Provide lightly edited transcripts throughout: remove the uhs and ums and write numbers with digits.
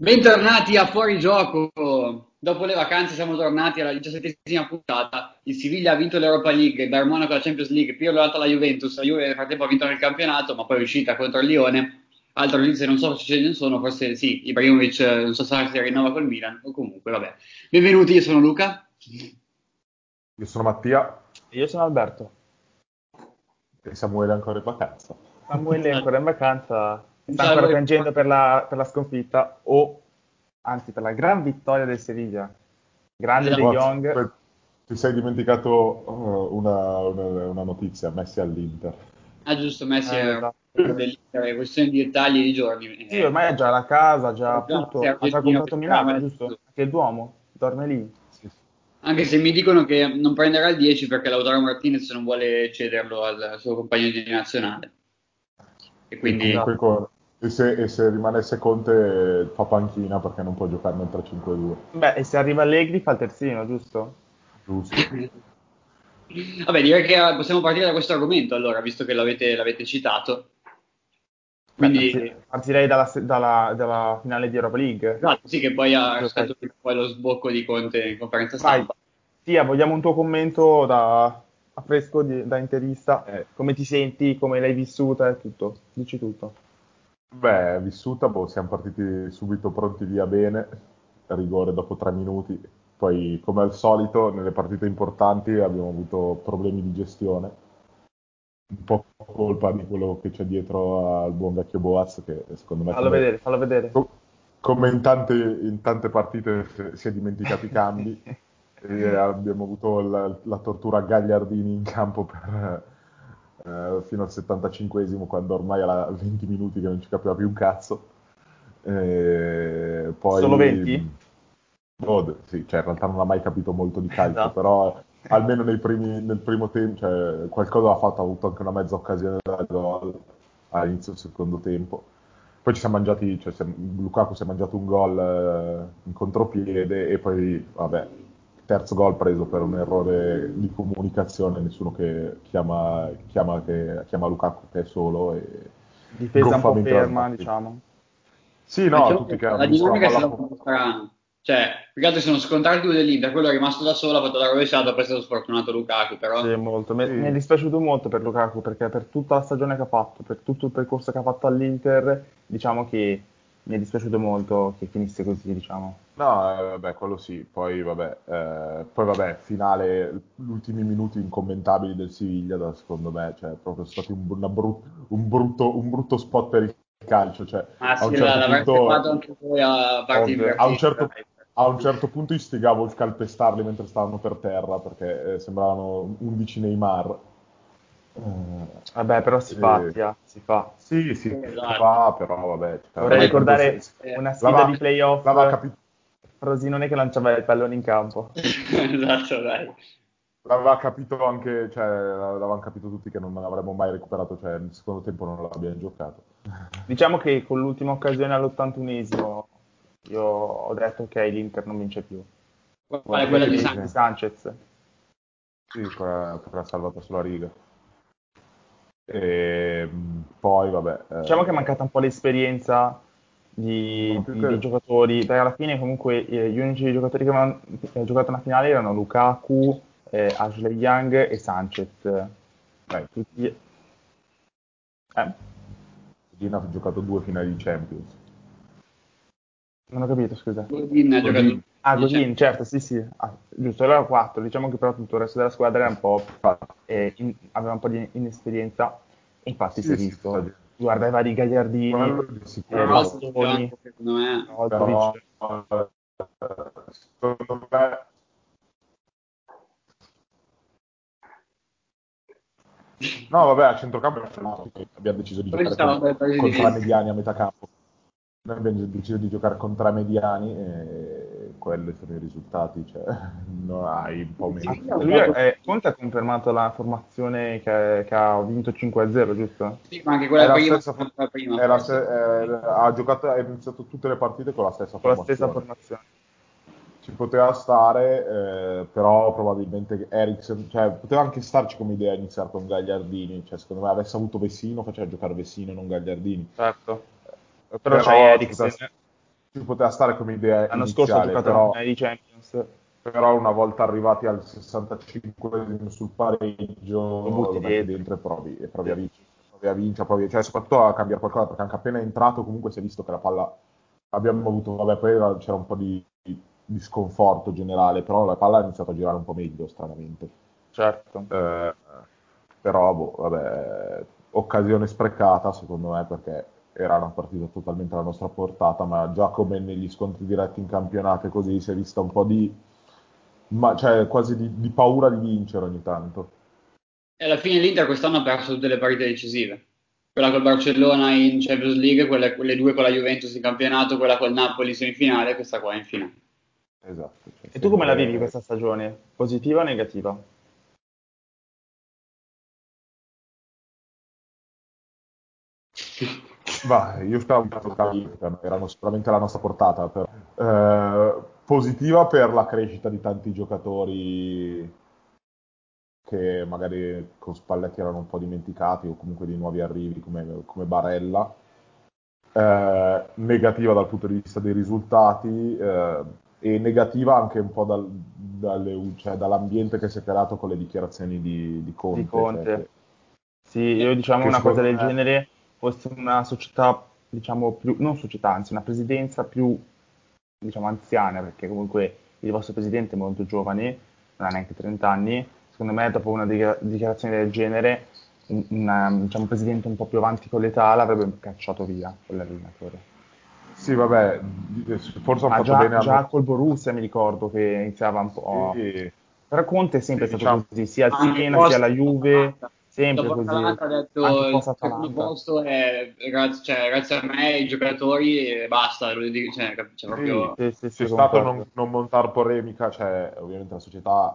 Bentornati a Fuorigioco. Dopo le vacanze siamo tornati alla 17ª puntata. Il Siviglia ha vinto l'Europa League, il Bayern Monaco la Champions League, Pirlo è andato alla Juventus, la Juve nel frattempo ha vinto anche il campionato, ma poi è uscita contro il Lione. Altre notizie non so se ce ne sono, forse sì, Ibrahimovic non so se si rinnova col Milan, o comunque vabbè. Benvenuti, io sono Luca. Io sono Mattia. E io sono Alberto. E Samuele è ancora in vacanza. Samuele è ancora in vacanza. Sta ancora piangendo per la sconfitta, o anzi per la gran vittoria del Siviglia. Grande De Jong. Ti sei dimenticato una notizia, Messi all'Inter. Ah giusto, Messi è dell'Inter, è questione di dettagli di giorni. Sì, ormai è già la casa, ha già comprato Milano, giusto? Che il Duomo, dorme lì. Sì. Anche se mi dicono che non prenderà il 10 perché Lautaro Martinez non vuole cederlo al suo compagno di nazionale. E quindi... Esatto. E se rimanesse Conte fa panchina perché non può giocare nel 3-5-2. Beh, e se arriva Allegri fa il terzino, giusto? Giusto. Vabbè, direi che possiamo partire da questo argomento allora, visto che l'avete citato. Quindi... Beh, partirei dalla finale di Europa League. Esatto, sì, che poi ha scaturito poi lo sbocco di Conte in conferenza stampa. Tia, vogliamo un tuo commento da interista. Come ti senti, come l'hai vissuta e tutto, dici tutto. Beh, vissuta, siamo partiti subito pronti via bene, rigore dopo 3 minuti, poi come al solito nelle partite importanti abbiamo avuto problemi di gestione, un po' colpa di quello che c'è dietro al buon vecchio Boaz, che secondo me... Fallo vedere. Come in tante partite si è dimenticato i cambi, e abbiamo avuto la tortura Gagliardini in campo per... fino al 75esimo, quando ormai era 20 minuti che non ci capiva più un cazzo. Poi, solo 20? Sì, cioè in realtà non ha mai capito molto di calcio, no. Però almeno nel primo tempo, cioè, qualcosa l'ha fatto, ha avuto anche una mezza occasione da gol all'inizio del secondo tempo. Poi ci siamo mangiati, cioè Lukaku si è mangiato un gol in contropiede e poi vabbè. Terzo gol preso per un errore di comunicazione, nessuno che chiama Lukaku che è solo. E difesa un po' ferma, diciamo. Sì, no, tutti che la dinamica se la mostrano. Cioè, più che altro sono scontrati due dell'Inter, quello è rimasto da solo, ha fatto la rovesciata, poi è stato sfortunato Lukaku, però... Sì, molto. Mi è dispiaciuto molto per Lukaku, perché per tutta la stagione che ha fatto, per tutto il percorso che ha fatto all'Inter, diciamo che mi è dispiaciuto molto che finisse così, diciamo. No, vabbè, quello sì, poi vabbè, finale, gli ultimi minuti incommentabili del Siviglia, secondo me, cioè, proprio stati un brutto spot per il calcio, cioè, a un certo punto istigavo il calpestarli mentre stavano per terra, perché sembravano 11 Neymar. Vabbè, però si fa. Sì, esatto. Si fa, però vabbè. Vorrei ricordare una sfida di playoff. Frosinone che lanciava il pallone in campo. Esatto, dai. L'aveva capito anche, cioè, l'avevano capito tutti che non avremmo mai recuperato, cioè nel secondo tempo non l'abbiamo giocato. Diciamo che con l'ultima occasione all'81esimo io ho detto che l'Inter non vince più. Qual è quella di Sanchez? Sì, quella che l'ha salvata sulla riga. E poi vabbè. Diciamo che è mancata un po' l'esperienza di giocatori, perché alla fine comunque gli unici giocatori che avevano giocato una finale erano Lukaku, Ashley Young e Sanchez. Tutti... Godin ha giocato 2 finali di Champions. Non ho capito, scusa. Godin ha giocato. Ah, Godin, certo, sì. Ah, giusto, allora 4. Diciamo che però tutto il resto della squadra era un po'... aveva un po' di inesperienza. E infatti si è visto. Sì. Guarda, i vari Gagliardini. Bastoni. Secondo me... No, vabbè, a centrocampo abbiamo deciso di giocare con 3 mediani a metà campo. Noi abbiamo deciso di giocare con 3 mediani e quelli sono i risultati, cioè non hai un po' meno. Conte ha confermato la formazione che ha vinto 5-0, giusto? Sì, ma anche quella prima. Ha iniziato tutte le partite con la stessa formazione. Ci poteva stare, però probabilmente Eriksen, cioè poteva anche starci come idea iniziare con Gagliardini, cioè secondo me avesse avuto Vecino, faceva giocare Vecino e non Gagliardini. Certo. Però c'è Eriksen. Ci ci poteva stare come idea l'anno iniziale, scorso giocato però, di Champions. Però una volta arrivati al 65 sul pareggio lo metti dentro e provi a vincere, cioè soprattutto a cambiare qualcosa, perché anche appena è entrato comunque si è visto che la palla abbiamo avuto, vabbè poi c'era un po' di sconforto generale, però la palla ha iniziato a girare un po' meglio stranamente. Certo. Però boh, vabbè, occasione sprecata secondo me, perché era una partita totalmente alla nostra portata, ma già come negli scontri diretti in campionato e così si è vista un po' cioè quasi di paura di vincere ogni tanto. E alla fine l'Inter quest'anno ha perso tutte le partite decisive, quella col Barcellona in Champions League, quelle due con la Juventus in campionato, quella col Napoli in semifinale, questa qua in finale. Esatto. Cioè, e tu come la vivi questa stagione? Positiva o negativa? Bah, io stavo parlando, erano sicuramente alla nostra portata, però. Positiva per la crescita di tanti giocatori che magari con Spalletti erano un po' dimenticati, o comunque dei nuovi arrivi come Barella. Negativa dal punto di vista dei risultati, e negativa anche un po' cioè dall'ambiente che si è creato con le dichiarazioni di Conte. Perché, sì, io diciamo una cosa del genere, fosse una società, diciamo più, non società, anzi una presidenza più, diciamo, anziana, perché comunque il vostro presidente è molto giovane, non ha neanche 30 anni, secondo me dopo una dichiarazione del genere diciamo, un presidente un po' più avanti con l'età l'avrebbe cacciato via con l'allenatore. Sì, vabbè, forse ha fatto bene. Già col Borussia mi ricordo che iniziava un po'. Sì. Però Conte è sempre stato così, sia al Siena sia alla Juve, sempre dopo così. Ha detto il secondo posto è grazie a me, i giocatori e basta. C'è stato non montare polemica, cioè ovviamente la società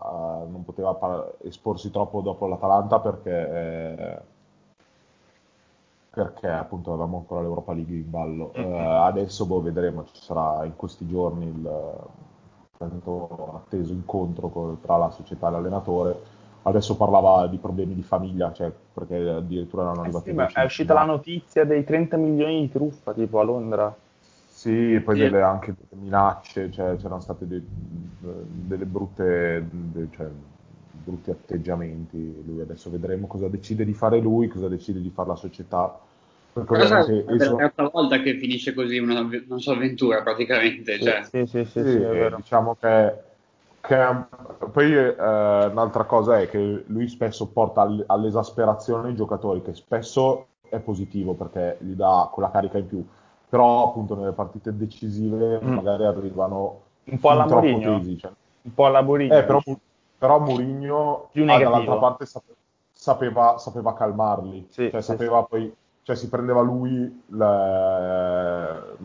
non poteva esporsi troppo dopo l'Atalanta perché appunto avevamo ancora l'Europa League in ballo. Adesso vedremo, ci sarà in questi giorni il tanto atteso incontro tra la società e l'allenatore. Adesso parlava di problemi di famiglia, cioè perché addirittura erano arrivati. Sì, è uscita la notizia dei 30 milioni di truffa tipo a Londra. Sì, poi sì. Anche delle minacce, cioè c'erano state delle brutte, cioè brutti atteggiamenti. Lui adesso vedremo cosa decide di fare lui, cosa decide di fare la società. È la terza volta che finisce così una sua avventura praticamente. Sì, cioè. Sì, è vero. Diciamo che poi un'altra cosa è che lui spesso porta all'esasperazione i giocatori, che spesso è positivo perché gli dà quella carica in più, però appunto nelle partite decisive magari arrivano un po' alla Mourinho, cioè. Un po' alla Mourinho, però Mourinho dall'altra parte sapeva calmarli, sì, cioè sapeva sì. Poi cioè si prendeva lui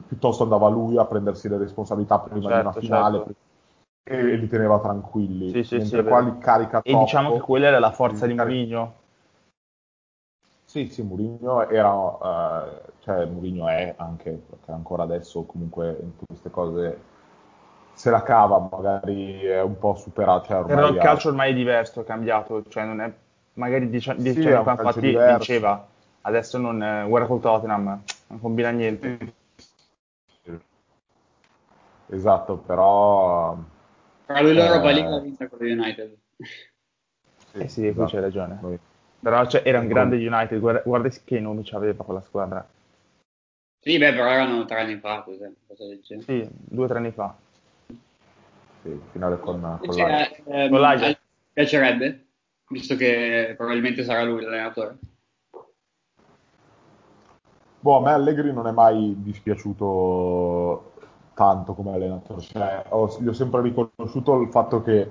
piuttosto andava lui a prendersi le responsabilità prima di una finale, certo. E li teneva tranquilli, mentre qua li carica troppo. E diciamo che quella era la forza di Mourinho. Sì, Mourinho era cioè Mourinho è anche, perché ancora adesso comunque in tutte queste cose se la cava, magari è un po' superato, cioè ormai però il calcio ormai è diverso, è cambiato, cioè non è magari anni fa, infatti vinceva, adesso non guarda col Tottenham, non combina niente. Sì. Esatto, però lui l'Europa League l'ha vinta con United. Sì, esatto. Qui c'è ragione. Però cioè, era un grande United, guarda che nomi c'aveva quella squadra. Sì, beh, però erano 3 anni fa, cos'è? Sì, 2 o 3 anni fa. Sì, finale con l'Ajax. Piacerebbe, visto che probabilmente sarà lui l'allenatore. Boh, a me Allegri non è mai dispiaciuto tanto come allenatore, cioè, gli ho sempre riconosciuto il fatto che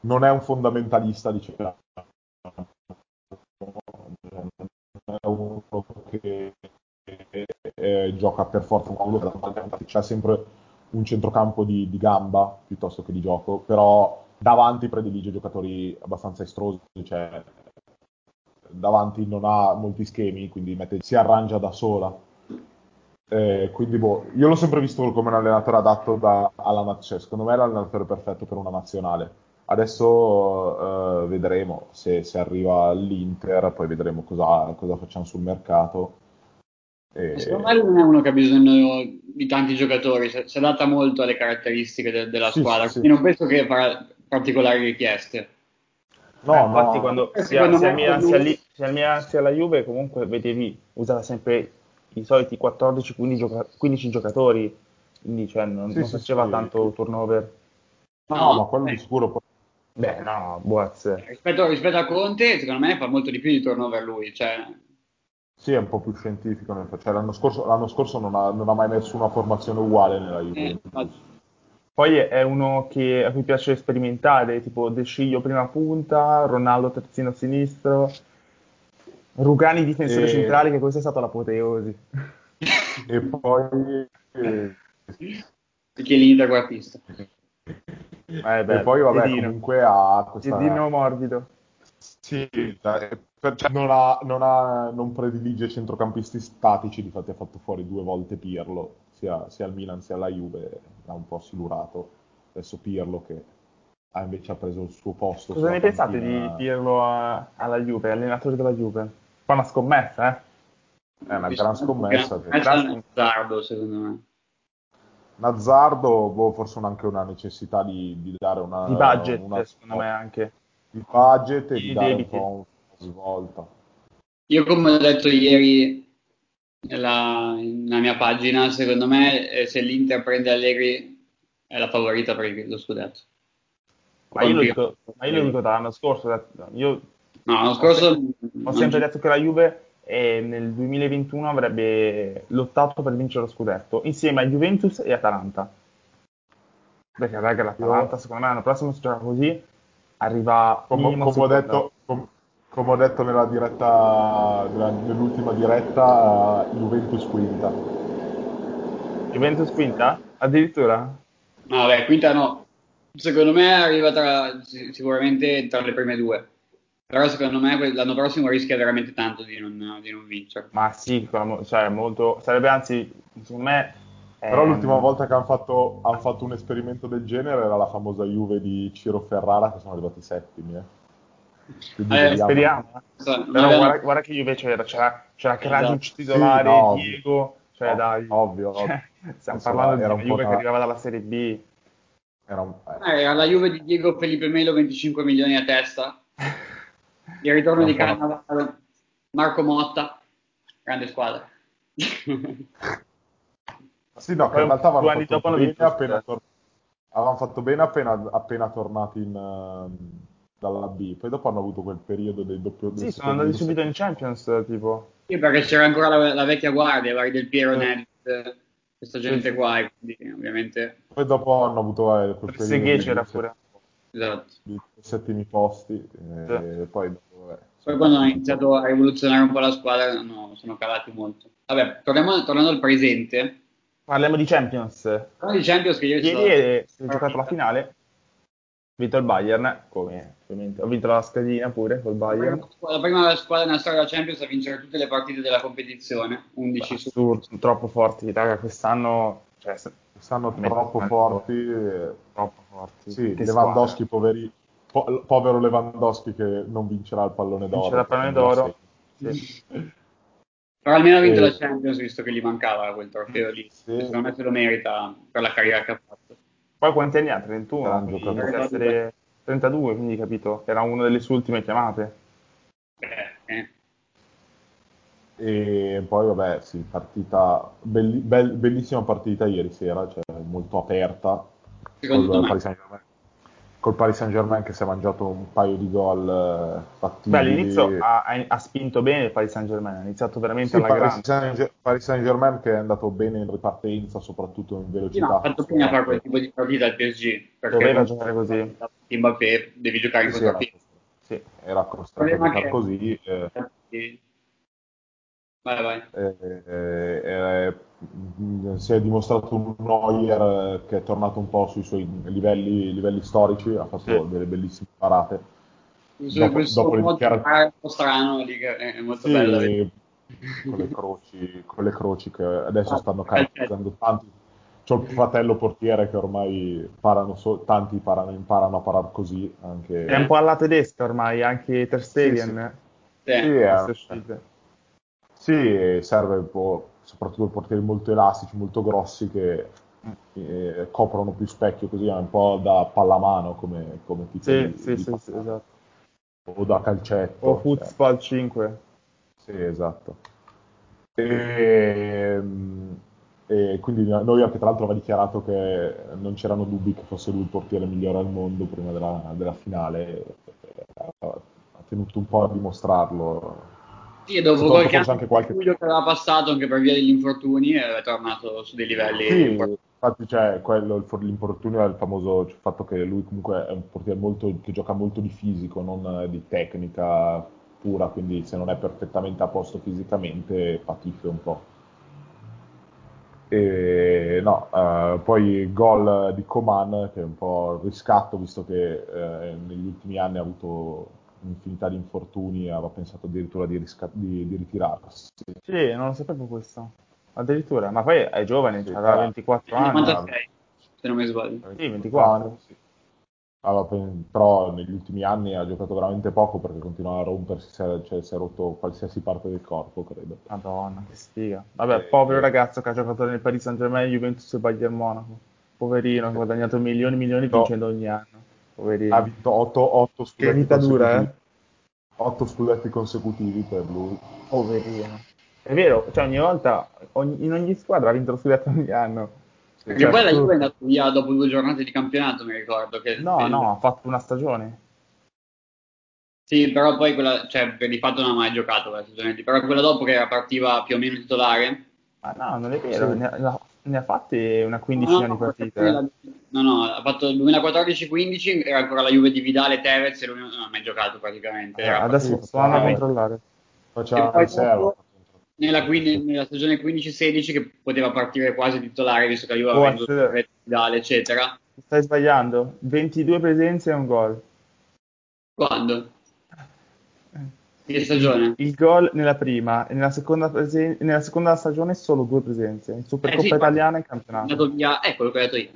non è un fondamentalista, diciamo, è uno che gioca per forza, c'è sempre un centrocampo di gamba piuttosto che di gioco, però davanti predilige giocatori abbastanza estrosi, cioè davanti non ha molti schemi, quindi si arrangia da sola. Quindi io l'ho sempre visto come un allenatore adatto alla nazionale, secondo me era l'allenatore perfetto per una nazionale. Adesso vedremo se arriva all'Inter, poi vedremo cosa facciamo sul mercato, Secondo me non è uno che ha bisogno di tanti giocatori, si adatta molto alle caratteristiche della squadra, sì, quindi sì, non penso che farà particolari richieste. No, infatti quando sia al Milan sia alla Juve comunque vedevi usava sempre i soliti 14-15 giocatori, quindi cioè, non faceva tanto turnover. No, ma quello di sicuro poi... Beh, no, Boaz. Rispetto a Conte, secondo me fa molto di più di turnover lui, cioè... Sì, è un po' più scientifico, cioè, l'anno scorso non ha mai messo una formazione uguale nella Juventus. Poi è uno a cui piace sperimentare, tipo De Sciglio prima punta, Ronaldo terzino sinistro, Rugani difensore centrale, che questa è stata l'apoteosi. E poi... Chiellini guardista. E poi vabbè, Edino. Comunque ha questa... Edino morbido. Sì, non predilige centrocampisti statici, difatti ha fatto fuori 2 volte Pirlo, sia al Milan sia alla Juve, l'ha un po' silurato. Adesso Pirlo che invece ha preso il suo posto. Cosa ne pensate di Pirlo alla Juve, allenatore della Juve? Fa una scommessa, È una gran scommessa. È un azzardo, secondo me. Azzardo, forse anche una necessità di dare una... Di budget, secondo me anche. Di budget e di dare un po' una svolta. Io, come ho detto ieri nella mia pagina, secondo me se l'Inter prende Allegri è la favorita per lo scudetto. Ma io lo dico dall'anno scorso. Ho sempre detto che la Juve... E nel 2021 avrebbe lottato per vincere lo scudetto insieme a Juventus e Atalanta, perché raga, l'Atalanta secondo me l'anno prossimo, se gioca così, arriva come ho detto nella diretta, nell'ultima diretta, Juventus quinta addirittura? No, beh, quinta no, secondo me arriva sicuramente tra le prime 2. Però secondo me l'anno prossimo rischia veramente tanto di non vincere. Ma sì, cioè molto, sarebbe, anzi, secondo me... Però l'ultima volta che hanno fatto un esperimento del genere era la famosa Juve di Ciro Ferrara, che sono arrivati 7. Speriamo. Però guarda che Juve c'era Krasic titolare, no, Diego... Cioè, no, dai, ovvio. Stiamo parlando di una Juve che arrivava dalla Serie B. Era la Juve di Diego Felipe Melo, 25 milioni a testa. Il ritorno di Cannavaro, Marco Motta, grande squadra. Sì, no, che in realtà avevano fatto bene appena tornati dalla B, poi dopo hanno avuto quel periodo del doppio... Sì, sono andati subito in Champions, tipo. Sì, perché c'era ancora la vecchia guardia, vari del Piero, Ned, questa gente qua, quindi ovviamente... Poi dopo hanno avuto quel periodo... Seghe c'era pure. Esatto. I 7 posti, esatto. Poi quando hanno iniziato a rivoluzionare un po' la squadra sono calati molto. Vabbè, tornando al presente, parliamo di Champions. Che ieri si è giocato la finale, ho vinto il Bayern, come ovviamente ho vinto la schedina pure col Bayern. La prima squadra nella storia della Champions a vincere tutte le partite della competizione, 11 su troppo forti, raga, quest'anno, cioè, stanno troppo forti. Sì, Lewandowski, povero Lewandowski, che non vincerà il pallone d'oro. Sì. Però almeno ha vinto la Champions, visto che gli mancava quel trofeo lì. Sì. Secondo me se lo merita per la carriera che ha fatto. Poi quanti anni ha? 31? Quindi, 32, quindi, capito? Era una delle sue ultime chiamate. E poi vabbè, sì, partita bellissima partita ieri sera, cioè molto aperta col Paris Saint-Germain che si è mangiato un paio di gol fatti. Beh, all'inizio ha spinto bene il Paris Saint-Germain, ha iniziato veramente Paris Saint-Germain che è andato bene in ripartenza, soprattutto in velocità. Ha fatto prima fare quel tipo di partita al PSG, perché doveva giocare così. Mbappé, devi giocare in questa partita. Sì, era costretto a giocare così. Vai. Si è dimostrato un Neuer che è tornato un po' sui suoi livelli storici, ha fatto delle bellissime parate. Dopo le dichiarazioni un po' strano lì, è molto bello. Con le croci che adesso stanno calciando tanti. C'ho il fratello portiere che ormai imparano a parare così. Anche... È un po' alla tedesca ormai, anche Ter Stegen. Sì, serve un po'. soprattutto portieri molto elastici, molto grossi, che coprono più specchio, così è un po' da pallamano come tipo sì, esatto. O da calcetto o futsal 5. Sì, esatto. E quindi noi, anche tra l'altro, aveva dichiarato che non c'erano dubbi che fosse lui il portiere migliore al mondo prima della finale. Ha tenuto un po' a dimostrarlo. Sì, e dopo qualche anno, anche qualche luglio che aveva passato anche per via degli infortuni, è tornato su dei livelli importanti. Infatti, cioè, l'infortunio è il famoso fatto che lui comunque è un portiere che gioca molto di fisico, non di tecnica pura, quindi se non è perfettamente a posto fisicamente patisce un po'. E no, poi gol di Coman, che è un po' il riscatto, visto che negli ultimi anni ha avuto un'infinità di infortuni, aveva pensato addirittura di ritirarsi. Sì, non lo sapevo questo. Addirittura, ma poi è giovane, sì, aveva 24 anni. 96, se non mi sbaglio. Sì, 24. Sì. Allora, però negli ultimi anni ha giocato veramente poco perché continuava a rompersi, si è rotto qualsiasi parte del corpo, credo. Madonna, che sfiga. Vabbè, povero ragazzo che ha giocato nel Paris Saint-Germain, Juventus e Bayern Monaco. Poverino, ha guadagnato milioni e milioni vincendo ogni anno. Poverino. Ha vinto 8 scudetti. Che vita dura, 8 scudetti consecutivi per lui. Poverino. È vero, cioè ogni volta, in ogni squadra ha vinto lo scudetto ogni anno. Perché poi la Juve è andata via dopo 2 giornate di campionato, mi ricordo. Che ha fatto una stagione. Sì, però poi quella, cioè di fatto non ha mai giocato quella stagione, però quella dopo che partiva più o meno titolare. Ah no, non è vero, sì. ne ha fatte una quindicina di partite. No, ha fatto 2014-15, era ancora la Juve di Vidale, Tevez, e lui non ha mai giocato praticamente. Adesso stanno a controllare. Facciamo un servo. Nella stagione 15-16 che poteva partire quasi titolare, visto che aveva vinto Vidale, eccetera. Stai sbagliando, 22 presenze e un gol. Quando? Che stagione? Il gol nella prima, e nella seconda stagione solo 2 presenze, in Supercoppa italiana e campionato. Andato via, quello che ho detto io.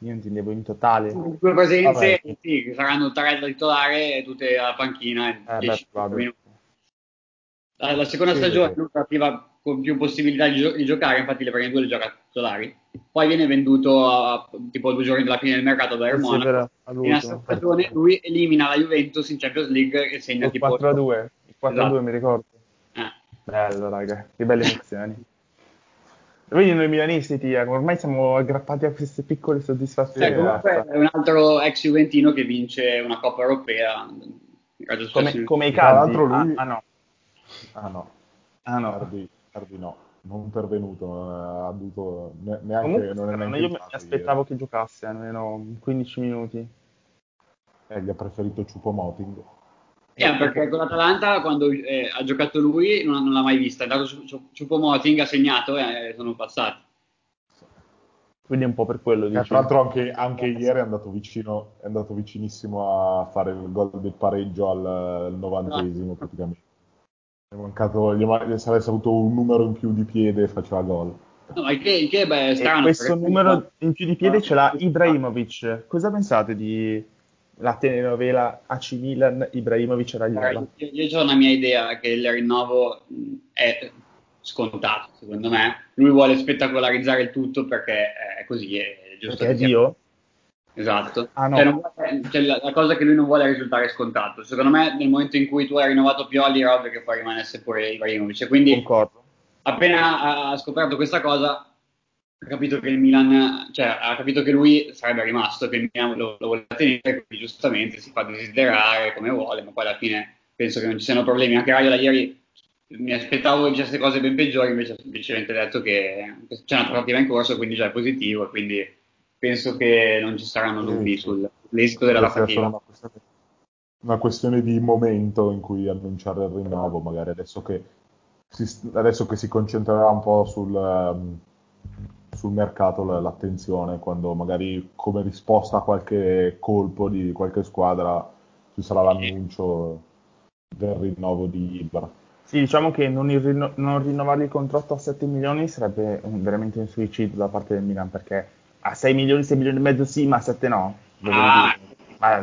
Io intendevo in totale. 2 presenze, sì, saranno 3 da titolare, tutte alla panchina. La seconda stagione lui partiva con più possibilità di giocare, infatti le prime 2 le gioca titolari. Poi viene venduto tipo 2 giorni dalla fine del mercato da Bayern Monaco. Nella stagione lui elimina la Juventus in Champions League e segna tipo 4-2. Il 4-2 esatto. Mi ricordo. Bello, raga, che belle emozioni. Vedi noi milanisti, ormai siamo aggrappati a queste piccole soddisfazioni. Comunque è un altro ex juventino che vince una Coppa Europea. Come i Cardi. Ah no. Cardi no, non pervenuto, non ha dovuto neanche. Comunque, non è neanche io mi aspettavo che giocasse almeno 15 minuti. Gli ha preferito Choupo-Moting. Perché con l'Atalanta quando ha giocato lui non l'ha mai vista. È andato Choupo-Moting, ha segnato e sono passati. Quindi è un po' per quello. Tra l'altro anche ieri è andato vicinissimo a fare il gol del pareggio al 90esimo praticamente. È mancato, se avesse avuto un numero in più di piede faceva gol. No, ma che beh, strano, questo numero in più di piede ce l'ha Ibrahimovic. Cosa pensate di la telenovela AC Milan Ibrahimovic e Raiola? Io ho una mia idea che il rinnovo è scontato, secondo me. Lui vuole spettacolarizzare il tutto perché è così, è giusto. Perché è Dio? Esatto, la cosa che lui non vuole risultare scontato. Secondo me nel momento in cui tu hai rinnovato Pioli era ovvio che poi rimanesse pure Ibrahimovic, quindi concordo. Appena ha scoperto questa cosa ha capito che il Milan, cioè ha capito che lui sarebbe rimasto, che il Milan lo voleva tenere, quindi giustamente si fa desiderare come vuole, ma poi alla fine penso che non ci siano problemi. Anche Raiola ieri mi aspettavo certe cose ben peggiori, invece ha semplicemente detto che c'è una trattativa in corso, quindi già è positivo, e quindi penso che non ci saranno dubbi sull'esito della fatica. Una questione di momento in cui annunciare il rinnovo, magari adesso che si concentrerà un po' sul mercato l'attenzione, quando magari come risposta a qualche colpo di qualche squadra ci sarà l'annuncio del rinnovo di Ibra. Sì, diciamo che non rinnovargli il contratto a 7 milioni sarebbe veramente un suicidio da parte del Milan, perché a 6 milioni, 6 milioni e mezzo sì, ma a 7 no. Ma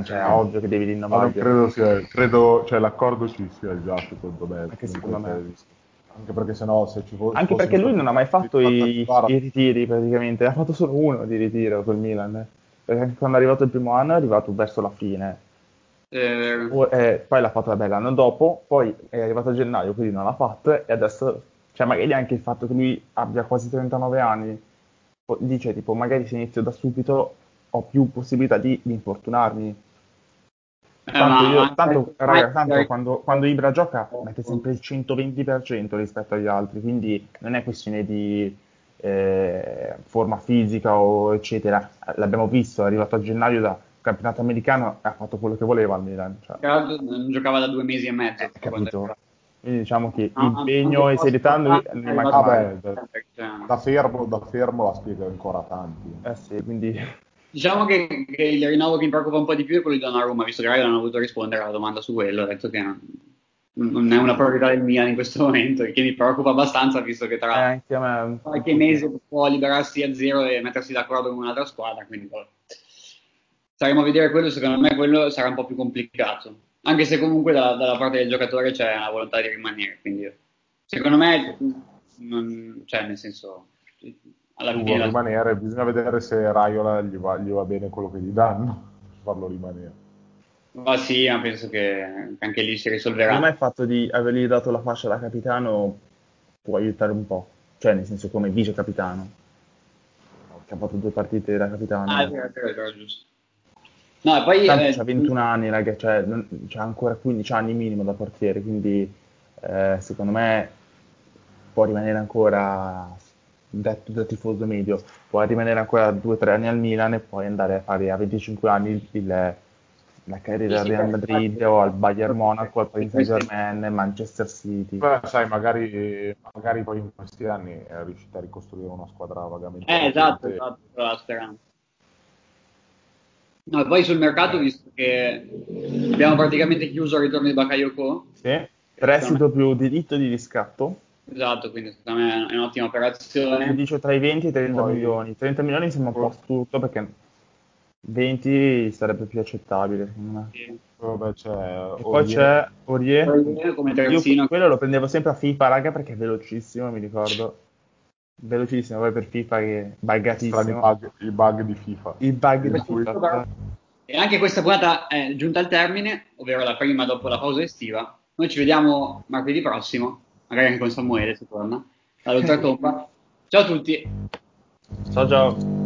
cioè, è ovvio che devi rinnovare. Credo l'accordo ci sia già, secondo me. Perché secondo me. Anche perché sennò se ci vuole. Anche perché lui non ha mai fatto i ritiri praticamente, ha fatto solo uno di ritiro col Milan. Perché anche quando è arrivato il primo anno è arrivato verso la fine. Poi l'ha fatto l'anno dopo, poi è arrivato a gennaio, quindi non l'ha fatto, e adesso, cioè magari anche il fatto che lui abbia quasi 39 anni, dice tipo magari se inizio da subito ho più possibilità di infortunarmi. Tanto, quando Ibra gioca mette sempre il 120% rispetto agli altri, quindi non è questione di forma fisica o eccetera. L'abbiamo visto, è arrivato a gennaio da campionato americano, ha fatto quello che voleva al Milan, cioè. Non giocava da 2 mesi e mezzo, capito? Quindi diciamo che impegno e serietà da fermo la spiega ancora tanti, sì, quindi diciamo che il rinnovo che mi preoccupa un po' di più è quello di Donnarumma, visto che Raiola non ha voluto rispondere alla domanda su quello, ha detto che non è una priorità del Milan in questo momento, che mi preoccupa abbastanza, visto che tra qualche mese può liberarsi a zero e mettersi d'accordo con un'altra squadra, quindi saremo a vedere quello. Secondo me quello sarà un po' più complicato, anche se comunque dalla parte del giocatore c'è la volontà di rimanere, quindi secondo me non, cioè nel senso alla fine rimanere, bisogna vedere se Raiola gli va bene quello che gli danno per farlo rimanere. Ma sì, ma penso che anche lì si risolverà. Secondo me il fatto di avergli dato la fascia da capitano può aiutare un po', cioè nel senso come vice capitano, che ha fatto 2 partite da capitano. È vero, giusto. No, e poi c'ha 21 anni, ragazzi, cioè c'ha ancora 15 anni minimo da portiere, quindi secondo me può rimanere ancora, detto da tifoso medio, può rimanere ancora 2-3 anni al Milan e poi andare a fare a 25 anni la carriera al Real Madrid o al Bayern Monaco, al Paris Saint-Germain, Manchester City. Beh, sai, magari poi in questi anni è riuscita a ricostruire una squadra vagamente. Esatto, la speranza. No, e poi sul mercato, visto che abbiamo praticamente chiuso il ritorno di Bakayoko. Sì, prestito più diritto di riscatto. Esatto, quindi secondo me è un'ottima operazione. Dice tra i 20 e i 30 milioni. 30 milioni sembra un po' assurdo, perché 20 sarebbe più accettabile. Sì. Vabbè, e poi c'è Aurier come terzino. Io quello lo prendevo sempre a FIFA, raga, perché è velocissimo, mi ricordo. Velocissimo, poi per FIFA che è buggatissimo. Il bug di FIFA. E anche questa puntata è giunta al termine, ovvero la prima dopo la pausa estiva. Noi ci vediamo martedì prossimo, magari anche con Samuele se torna, dall'Oltretomba. Ciao a tutti. Ciao. Gioco!